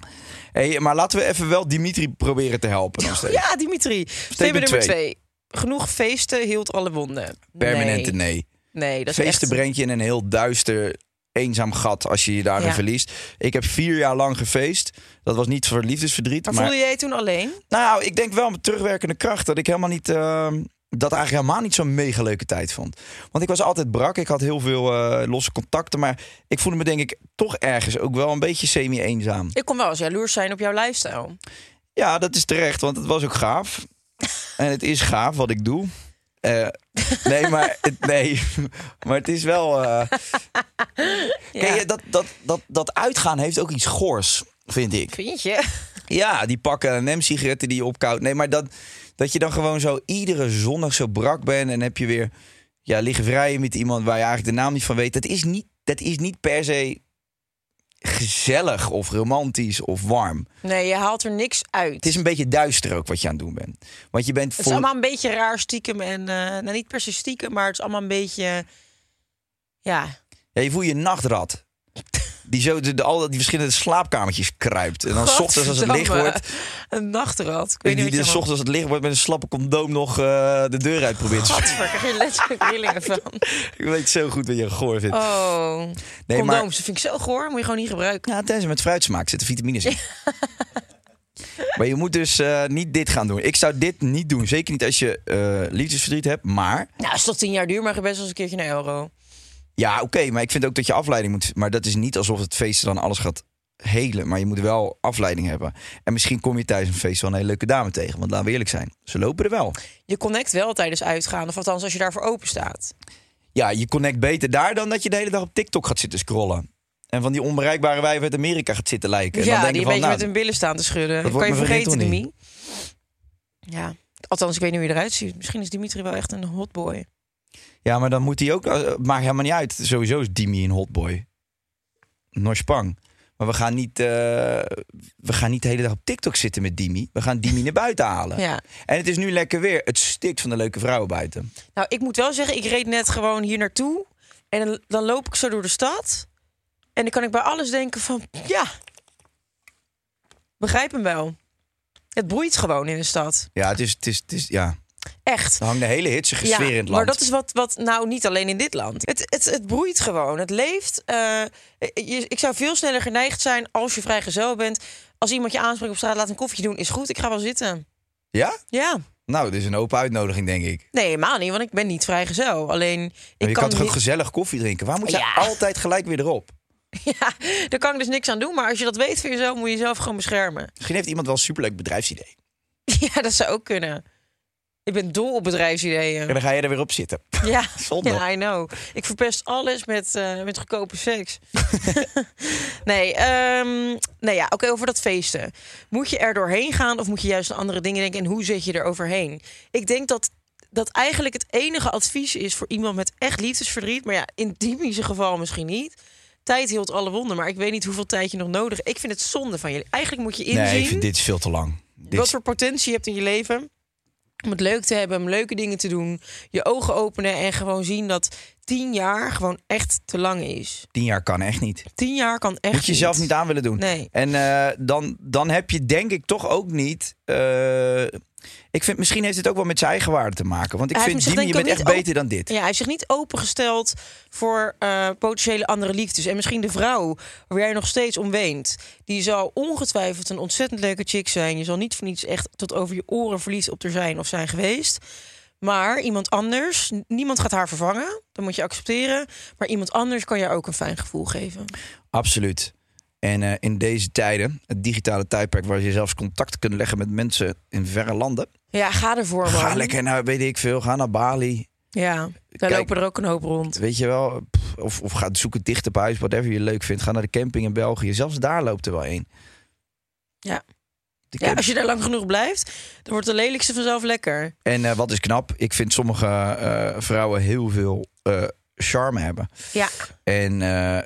Hey, maar laten we even wel Dimitri proberen te helpen. Oh, ja, Dimitri. Stap nummer twee. Genoeg feesten hield alle wonden. Permanente nee. nee. nee dat feesten echt... brengt je in een heel duister... eenzaam gat als je je daarin ja. verliest. Ik heb vier jaar lang gefeest. Dat was niet voor liefdesverdriet. Maar, maar... voelde jij je toen alleen? Nou, ik denk wel met terugwerkende kracht... dat ik helemaal niet... Uh, dat eigenlijk helemaal niet zo'n mega leuke tijd vond. Want ik was altijd brak. Ik had heel veel uh, losse contacten. Maar ik voelde me denk ik toch ergens ook wel een beetje semi-eenzaam. Ik kon wel eens jaloers zijn op jouw lifestyle. Ja, dat is terecht. Want het was ook gaaf. En het is gaaf wat ik doe. Uh, nee, maar het, nee, maar het is wel... Uh... Ja. Kijk, dat, dat, dat, dat uitgaan heeft ook iets goors, vind ik. Vind je? Ja, die pakken neem-sigaretten die je opkoudt. Nee, maar dat, dat je dan gewoon zo iedere zondag zo brak bent... en heb je weer ja, liggen vrijen met iemand waar je eigenlijk de naam niet van weet... dat is niet, dat is niet per se gezellig of romantisch of warm. Nee, je haalt er niks uit. Het is een beetje duister ook wat je aan het doen bent. Want je bent vol... Het is allemaal een beetje raar stiekem. En, uh, nou, niet per se stiekem, maar het is allemaal een beetje... Ja... Ja, je voelt je nachtrat. Die zo de, de, al die verschillende slaapkamertjes kruipt. En dan 's ochtends als het licht wordt... Een nachtrat. Ik weet niet die 's ochtends als het licht wordt met een slappe condoom nog uh, de deur uit probeert. Godver, ik heb hier letterlijk rillingen van. Ik weet zo goed wat je goor vindt. Oh, nee, condooms maar, vind ik zo goor. Moet je gewoon niet gebruiken. Ja, tenzij met fruitsmaak zitten vitamines in. Maar je moet dus uh, niet dit gaan doen. Ik zou dit niet doen. Zeker niet als je uh, liefdesverdriet hebt, maar... Nou, als tot tien jaar duur, maar best als een keertje naar euro. Ja, oké, okay, maar ik vind ook dat je afleiding moet... Maar dat is niet alsof het feesten dan alles gaat helen. Maar je moet wel afleiding hebben. En misschien kom je tijdens een feest wel een hele leuke dame tegen. Want laten we eerlijk zijn, ze lopen er wel. Je connect wel tijdens uitgaan. Of althans, als je daarvoor open staat. Ja, je connect beter daar dan dat je de hele dag op TikTok gaat zitten scrollen. En van die onbereikbare wijven uit Amerika gaat zitten lijken. En ja, dan denk die je van, een beetje nou, met hun billen staan te schudden. Dat kan je vergeten, Demi. Ja, althans, ik weet niet hoe je eruit ziet. Misschien is Dimitri wel echt een hotboy. Ja, maar dan moet hij ook... Maakt helemaal niet uit. Sowieso is Dimi een hotboy. Norspang. Maar we gaan niet... Uh, we gaan niet de hele dag op TikTok zitten met Dimi. We gaan Dimi naar buiten halen. Ja. En het is nu lekker weer. Het stikt van de leuke vrouwen buiten. Nou, ik moet wel zeggen... Ik reed net gewoon hier naartoe. En dan, dan loop ik zo door de stad. En dan kan ik bij alles denken van... Ja. Begrijp hem wel. Het broeit gewoon in de stad. Ja, het is... Het is, het is ja. Echt. Er hangt een hele hitsige sfeer ja, in het land. Maar dat is wat, wat nou niet alleen in dit land. Het, het, het broeit gewoon. Het leeft. Uh, je, ik zou veel sneller geneigd zijn als je vrijgezel bent. Als iemand je aanspreekt op straat, laat een koffietje doen. Is goed, ik ga wel zitten. Ja? Ja. Nou, dit is een open uitnodiging, denk ik. Nee, helemaal niet, want ik ben niet vrijgezel. Alleen, ik je kan, kan toch ook gezellig koffie drinken? Waar moet je ja. altijd gelijk weer erop? Ja, daar kan ik dus niks aan doen. Maar als je dat weet van jezelf, moet je jezelf gewoon beschermen. Misschien heeft iemand wel een superleuk bedrijfsidee. Ja, dat zou ook kunnen. Ik ben dol op bedrijfsideeën. En dan ga je er weer op zitten. Ja, zonde. Ja, I know. Ik verpest alles met, uh, met goedkope seks. nee, um, nee ja, oké, okay, over dat feesten. Moet je er doorheen gaan of moet je juist aan andere dingen denken? En hoe zet je er overheen? Ik denk dat dat eigenlijk het enige advies is voor iemand met echt liefdesverdriet. Maar ja, in Dimitri geval misschien niet. Tijd hield alle wonden, maar ik weet niet hoeveel tijd je nog nodig hebt. Ik vind het zonde van jullie. Eigenlijk moet je inzien... Nee, ik vind dit is veel te lang. Dit... Wat voor potentie je hebt in je leven... om het leuk te hebben, om leuke dingen te doen... je ogen openen en gewoon zien dat tien jaar gewoon echt te lang is. Tien jaar kan echt niet. Tien jaar kan echt niet. Moet je jezelf niet aan willen doen. Nee. En uh, dan, dan heb je denk ik toch ook niet... Uh, ik vind, misschien heeft dit ook wel met zijn eigen waarde te maken. Want ik hij vind, Jimmy, je bent echt open, beter dan dit. Ja, hij heeft zich niet opengesteld voor uh, potentiële andere liefdes. En misschien de vrouw waar jij nog steeds om weent. Die zal ongetwijfeld een ontzettend leuke chick zijn. Je zal niet voor niets echt tot over je oren verliefd op haar zijn of zijn geweest. Maar iemand anders, niemand gaat haar vervangen. Dat moet je accepteren. Maar iemand anders kan jou ook een fijn gevoel geven. Absoluut. En uh, in deze tijden, het digitale tijdperk... waar je zelfs contact kunt leggen met mensen in verre landen. Ja, ga ervoor, man. Ga lekker naar, weet ik veel, ga naar Bali. Ja, daar Kijk, lopen er ook een hoop rond. Weet je wel, of, of ga zoeken dicht op huis, whatever je leuk vindt. Ga naar de camping in België, zelfs daar loopt er wel een. Ja. Ja, als je daar lang genoeg blijft, dan wordt de lelijkste vanzelf lekker. En uh, wat is knap, ik vind sommige uh, vrouwen heel veel uh, charme hebben. Ja. En uh,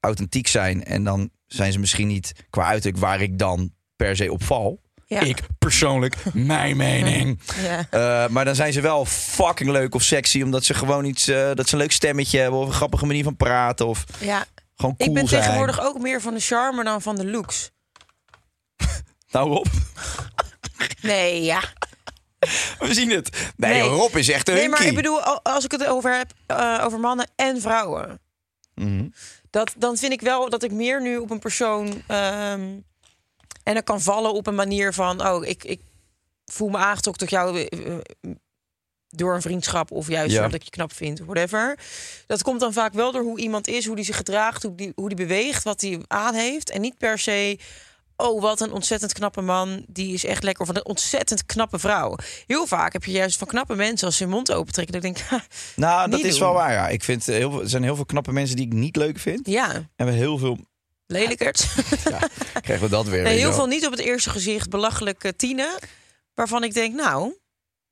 authentiek zijn en dan... zijn ze misschien niet qua uiterlijk waar ik dan per se op val. Ja. Ik persoonlijk, mijn mening. Ja. Uh, maar dan zijn ze wel fucking leuk of sexy... omdat ze gewoon iets, uh, dat ze een leuk stemmetje hebben... of een grappige manier van praten of ja. gewoon cool zijn. Ik ben zijn. tegenwoordig ook meer van de charme dan van de looks. Nou, Rob? Nee, ja. We zien het. Nee, nee. Rob is echt een Nee, hunkie. Maar ik bedoel, als ik het over heb... Uh, over mannen en vrouwen... Mm-hmm. Dat, dan vind ik wel dat ik meer nu op een persoon... Um, en dat kan vallen op een manier van... oh, ik, ik voel me aangetrokken tot jou... Uh, door een vriendschap of juist omdat ja. ik je knap vind, whatever. Dat komt dan vaak wel door hoe iemand is... hoe die zich gedraagt, hoe die, hoe die beweegt... wat die aan heeft. En niet per se... oh, wat een ontzettend knappe man. Die is echt lekker. Of een ontzettend knappe vrouw. Heel vaak heb je juist van knappe mensen... als ze hun mond opentrekken. Dan denk ik, nou, dat doen. Is wel waar, ja. Ik vind, heel veel, er zijn heel veel knappe mensen die ik niet leuk vind. Ja. En we heel veel... lelijkert. Ja, krijgen we dat weer. Nee, heel veel niet op het eerste gezicht belachelijke tienen. Waarvan ik denk, nou...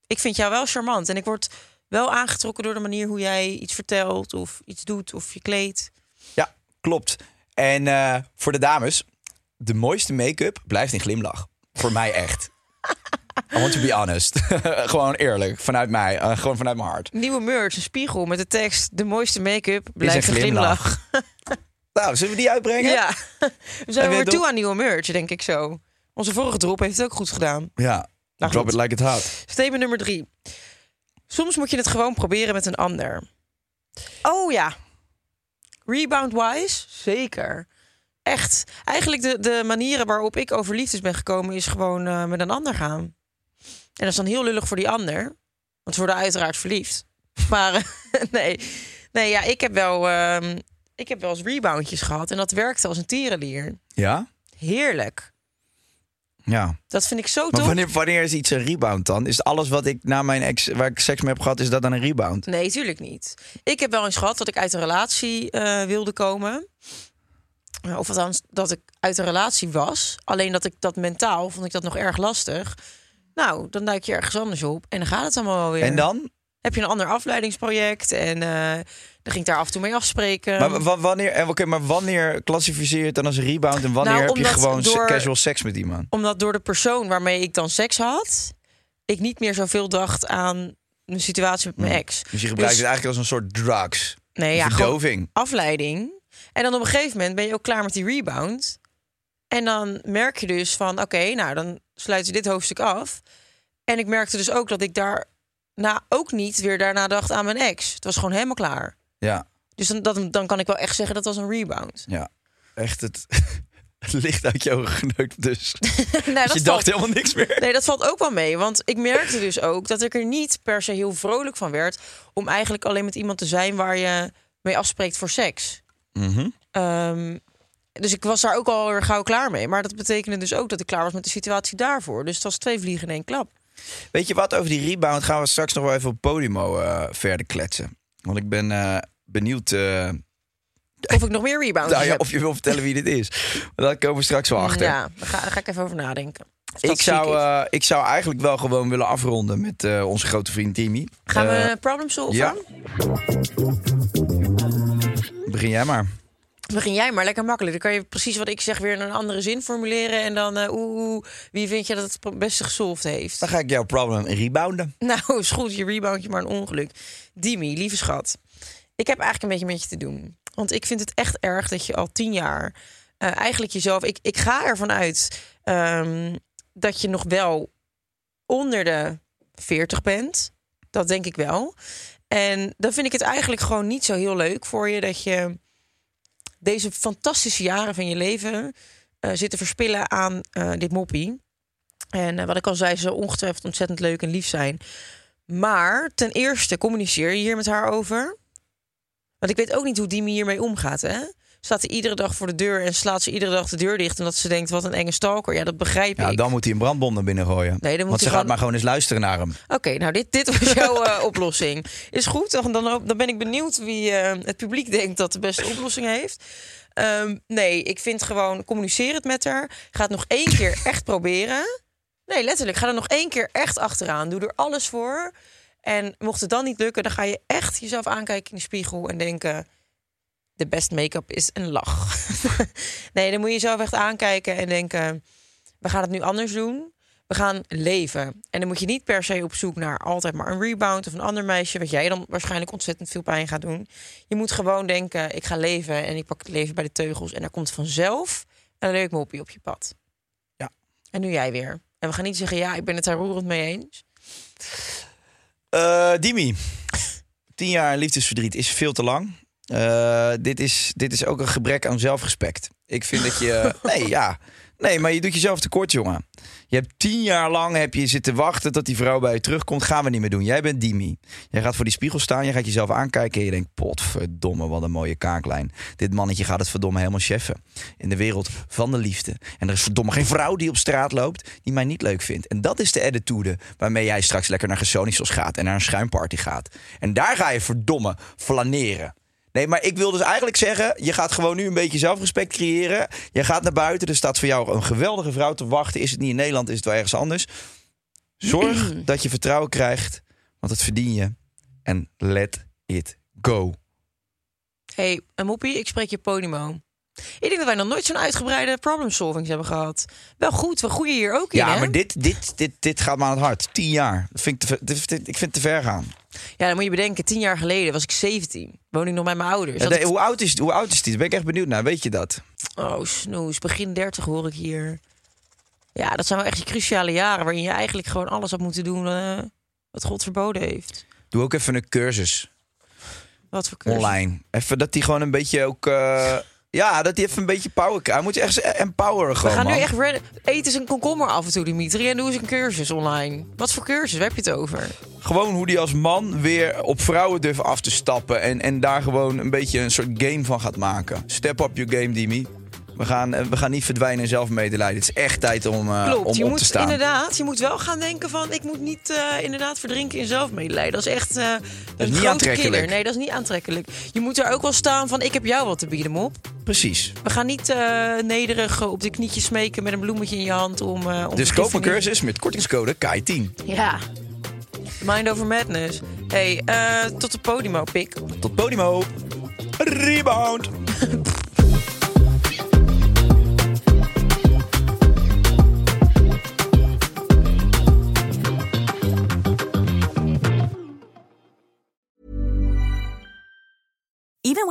ik vind jou wel charmant. En ik word wel aangetrokken door de manier hoe jij iets vertelt... of iets doet, of je kleedt. Ja, klopt. En uh, voor de dames... de mooiste make-up blijft in glimlach. Voor mij echt. I want to be honest. Gewoon eerlijk. Vanuit mij. Uh, gewoon vanuit mijn hart. Nieuwe merch. Een spiegel met de tekst. De mooiste make-up blijft in glimlach. glimlach. Nou, zullen we die uitbrengen? Ja. We zijn weer toe op... aan nieuwe merch, denk ik zo. Onze vorige drop heeft het ook goed gedaan. Ja. Nou, drop goed. It like it hot. Statement nummer drie. Soms moet je het gewoon proberen met een ander. Oh ja. Rebound-wise? Zeker. Echt. Eigenlijk de, de manieren waarop ik over liefdes ben gekomen... is gewoon uh, met een ander gaan. En dat is dan heel lullig voor die ander. Want ze worden uiteraard verliefd. Maar uh, nee. Nee, ja, ik heb wel... Uh, ik heb wel eens reboundjes gehad. En dat werkte als een tierenlier. Ja? Heerlijk. Ja. Dat vind ik zo tof. Maar wanneer, wanneer is iets een rebound dan? Is alles wat ik na mijn ex... waar ik seks mee heb gehad, is dat dan een rebound? Nee, tuurlijk niet. Ik heb wel eens gehad dat ik uit een relatie uh, wilde komen... of althans, dat ik uit een relatie was. Alleen dat ik dat mentaal, vond ik dat nog erg lastig. Nou, dan duik je ergens anders op. En dan gaat het allemaal weer. En dan? Heb je een ander afleidingsproject. En uh, dan ging ik daar af en toe mee afspreken. Maar, w- wanneer, okay, maar wanneer klassificeer je het dan als een rebound? En wanneer nou, heb je gewoon door, casual seks met iemand? Omdat door de persoon waarmee ik dan seks had... ik niet meer zoveel dacht aan mijn situatie met mijn ex. Dus je gebruikt dus, het eigenlijk als een soort drugs. Nee, ja, verdoving. Afleiding. En dan op een gegeven moment ben je ook klaar met die rebound. En dan merk je dus van... oké, okay, nou, dan sluiten dit hoofdstuk af. En ik merkte dus ook dat ik daarna ook niet weer daarna dacht aan mijn ex. Het was gewoon helemaal klaar. Ja. Dus dan, dat, dan kan ik wel echt zeggen dat was een rebound. Ja, echt het... Het licht uit je ogen geneukt dus. nee, dus je dacht valt... helemaal niks meer. Nee, dat valt ook wel mee. Want ik merkte dus ook dat ik er niet per se heel vrolijk van werd... om eigenlijk alleen met iemand te zijn waar je mee afspreekt voor seks. Mm-hmm. Um, dus ik was daar ook al gauw klaar mee. Maar dat betekende dus ook dat ik klaar was met de situatie daarvoor. Dus het was twee vliegen in één klap. Weet je wat, over die rebound gaan we straks nog wel even op Podimo uh, verder kletsen. Want ik ben uh, benieuwd... Uh... Of ik nog meer rebounds nou ja, heb. Of je wil vertellen wie dit is. Maar daar komen we straks wel achter. Ja, daar ga, daar ga ik even over nadenken. Ik zou, uh, ik zou eigenlijk wel gewoon willen afronden met uh, onze grote vriend Timmy. Gaan uh, we problem solven? Ja. Begin jij maar. Begin jij maar, lekker makkelijk. Dan kan je precies wat ik zeg weer in een andere zin formuleren. En dan, uh, oeh, wie vind je dat het beste gesolved heeft? Dan ga ik jouw problem rebounden. Nou, is goed, je reboundje maar een ongeluk. Timmy, lieve schat. Ik heb eigenlijk een beetje met je te doen. Want ik vind het echt erg dat je al tien jaar uh, eigenlijk jezelf... Ik, ik ga ervan uit um, dat je nog wel onder de veertig bent. Dat denk ik wel. En dan vind ik het eigenlijk gewoon niet zo heel leuk voor je... dat je deze fantastische jaren van je leven uh, zit te verspillen aan uh, dit moppie. En uh, wat ik al zei, ze ongetwijfeld ontzettend leuk en lief zijn. Maar ten eerste communiceer je hier met haar over... Want ik weet ook niet hoe Dimi hiermee omgaat, hè? Staat ze iedere dag voor de deur en slaat ze iedere dag de deur dicht... omdat ze denkt, wat een enge stalker. Ja, dat begrijp ja, ik. Dan moet hij een brandbom naar binnen gooien. Nee, dan moet Want ze gewoon... gaat maar gewoon eens luisteren naar hem. Oké, okay, nou, dit, dit was jouw uh, oplossing. Is goed, dan, dan, dan ben ik benieuwd wie uh, het publiek denkt dat de beste oplossing heeft. Um, nee, ik vind gewoon, communiceer het met haar. Ga het nog één keer echt proberen. Nee, letterlijk, ga er nog één keer echt achteraan. Doe er alles voor... En mocht het dan niet lukken, dan ga je echt jezelf aankijken in de spiegel... en denken, de best make-up is een lach. Nee, dan moet je jezelf echt aankijken en denken... we gaan het nu anders doen, we gaan leven. En dan moet je niet per se op zoek naar altijd maar een rebound... of een ander meisje, wat jij dan waarschijnlijk ontzettend veel pijn gaat doen. Je moet gewoon denken, ik ga leven en ik pak het leven bij de teugels... en daar komt vanzelf een leuk moppie op je pad. Ja. En nu jij weer. En we gaan niet zeggen, ja, ik ben het daar roerend mee eens... Uh, Dimi, tien jaar liefdesverdriet is veel te lang. Uh, dit, is, dit is ook een gebrek aan zelfrespect. Ik vind dat je... Nee, ja. Nee, maar je doet jezelf tekort, jongen. Je hebt tien jaar lang heb je zitten wachten tot die vrouw bij je terugkomt. Gaan we niet meer doen. Jij bent Dimi. Jij gaat voor die spiegel staan, je gaat jezelf aankijken... en je denkt, potverdomme, wat een mooie kaaklijn. Dit mannetje gaat het verdomme helemaal cheffen. In de wereld van de liefde. En er is verdomme geen vrouw die op straat loopt... die mij niet leuk vindt. En dat is de attitude waarmee jij straks lekker naar Gersonisos gaat... en naar een schuimparty gaat. En daar ga je verdomme flaneren. Nee, maar ik wil dus eigenlijk zeggen... je gaat gewoon nu een beetje zelfrespect creëren. Je gaat naar buiten, er staat voor jou een geweldige vrouw te wachten. Is het niet in Nederland, is het wel ergens anders. Zorg dat je vertrouwen krijgt, want dat verdien je. En let it go. Hey, Moppie, ik spreek je Podimo. Ik denk dat wij nog nooit zo'n uitgebreide problem-solvings hebben gehad. Wel goed, we groeien hier ook in, ja, hè? Maar dit, dit, dit, dit gaat me aan het hart. Tien jaar. Dat vind ik, te, dit, dit, ik vind het te ver gaan. Ja, dan moet je bedenken, tien jaar geleden was ik zeventien. Woon ik nog bij mijn ouders. Ja, nee, ik... hoe, oud is, hoe oud is die? Daar ben ik echt benieuwd naar. Weet je dat? Oh, snoes. Begin dertig hoor ik hier. Ja, dat zijn wel echt die cruciale jaren... waarin je eigenlijk gewoon alles had moeten doen uh, wat God verboden heeft. Doe ook even een cursus. Wat voor cursus? Online. Even dat die gewoon een beetje ook... Uh... Ja, dat hij even een beetje power kan. Hij moet je echt empoweren gewoon. We gaan man. nu echt red- eten zijn komkommer af en toe, Dimitri. En doe eens een cursus online. Wat voor cursus? Waar heb je het over? Gewoon hoe hij als man weer op vrouwen durft af te stappen. En, en daar gewoon een beetje een soort game van gaat maken. Step up your game, Dimi. We gaan, we gaan niet verdwijnen en zelf medelijden. Het is echt tijd om, uh, Klopt, om je op moet, te staan. Inderdaad, je moet wel gaan denken van... ik moet niet uh, inderdaad verdrinken in zelfmedelijden. Dat is echt uh, dat een is niet aantrekkelijk. Killer. Nee, dat is niet aantrekkelijk. Je moet er ook wel staan van... ik heb jou wat te bieden, mop. Precies. We gaan niet uh, nederig op de knietjes smeken... met een bloemetje in je hand om... Uh, om dus koop een cursus met kortingscode K A I tien. Ja. Mind over madness. Hey, uh, tot de Podimo, pik. Tot Podimo. Rebound. Even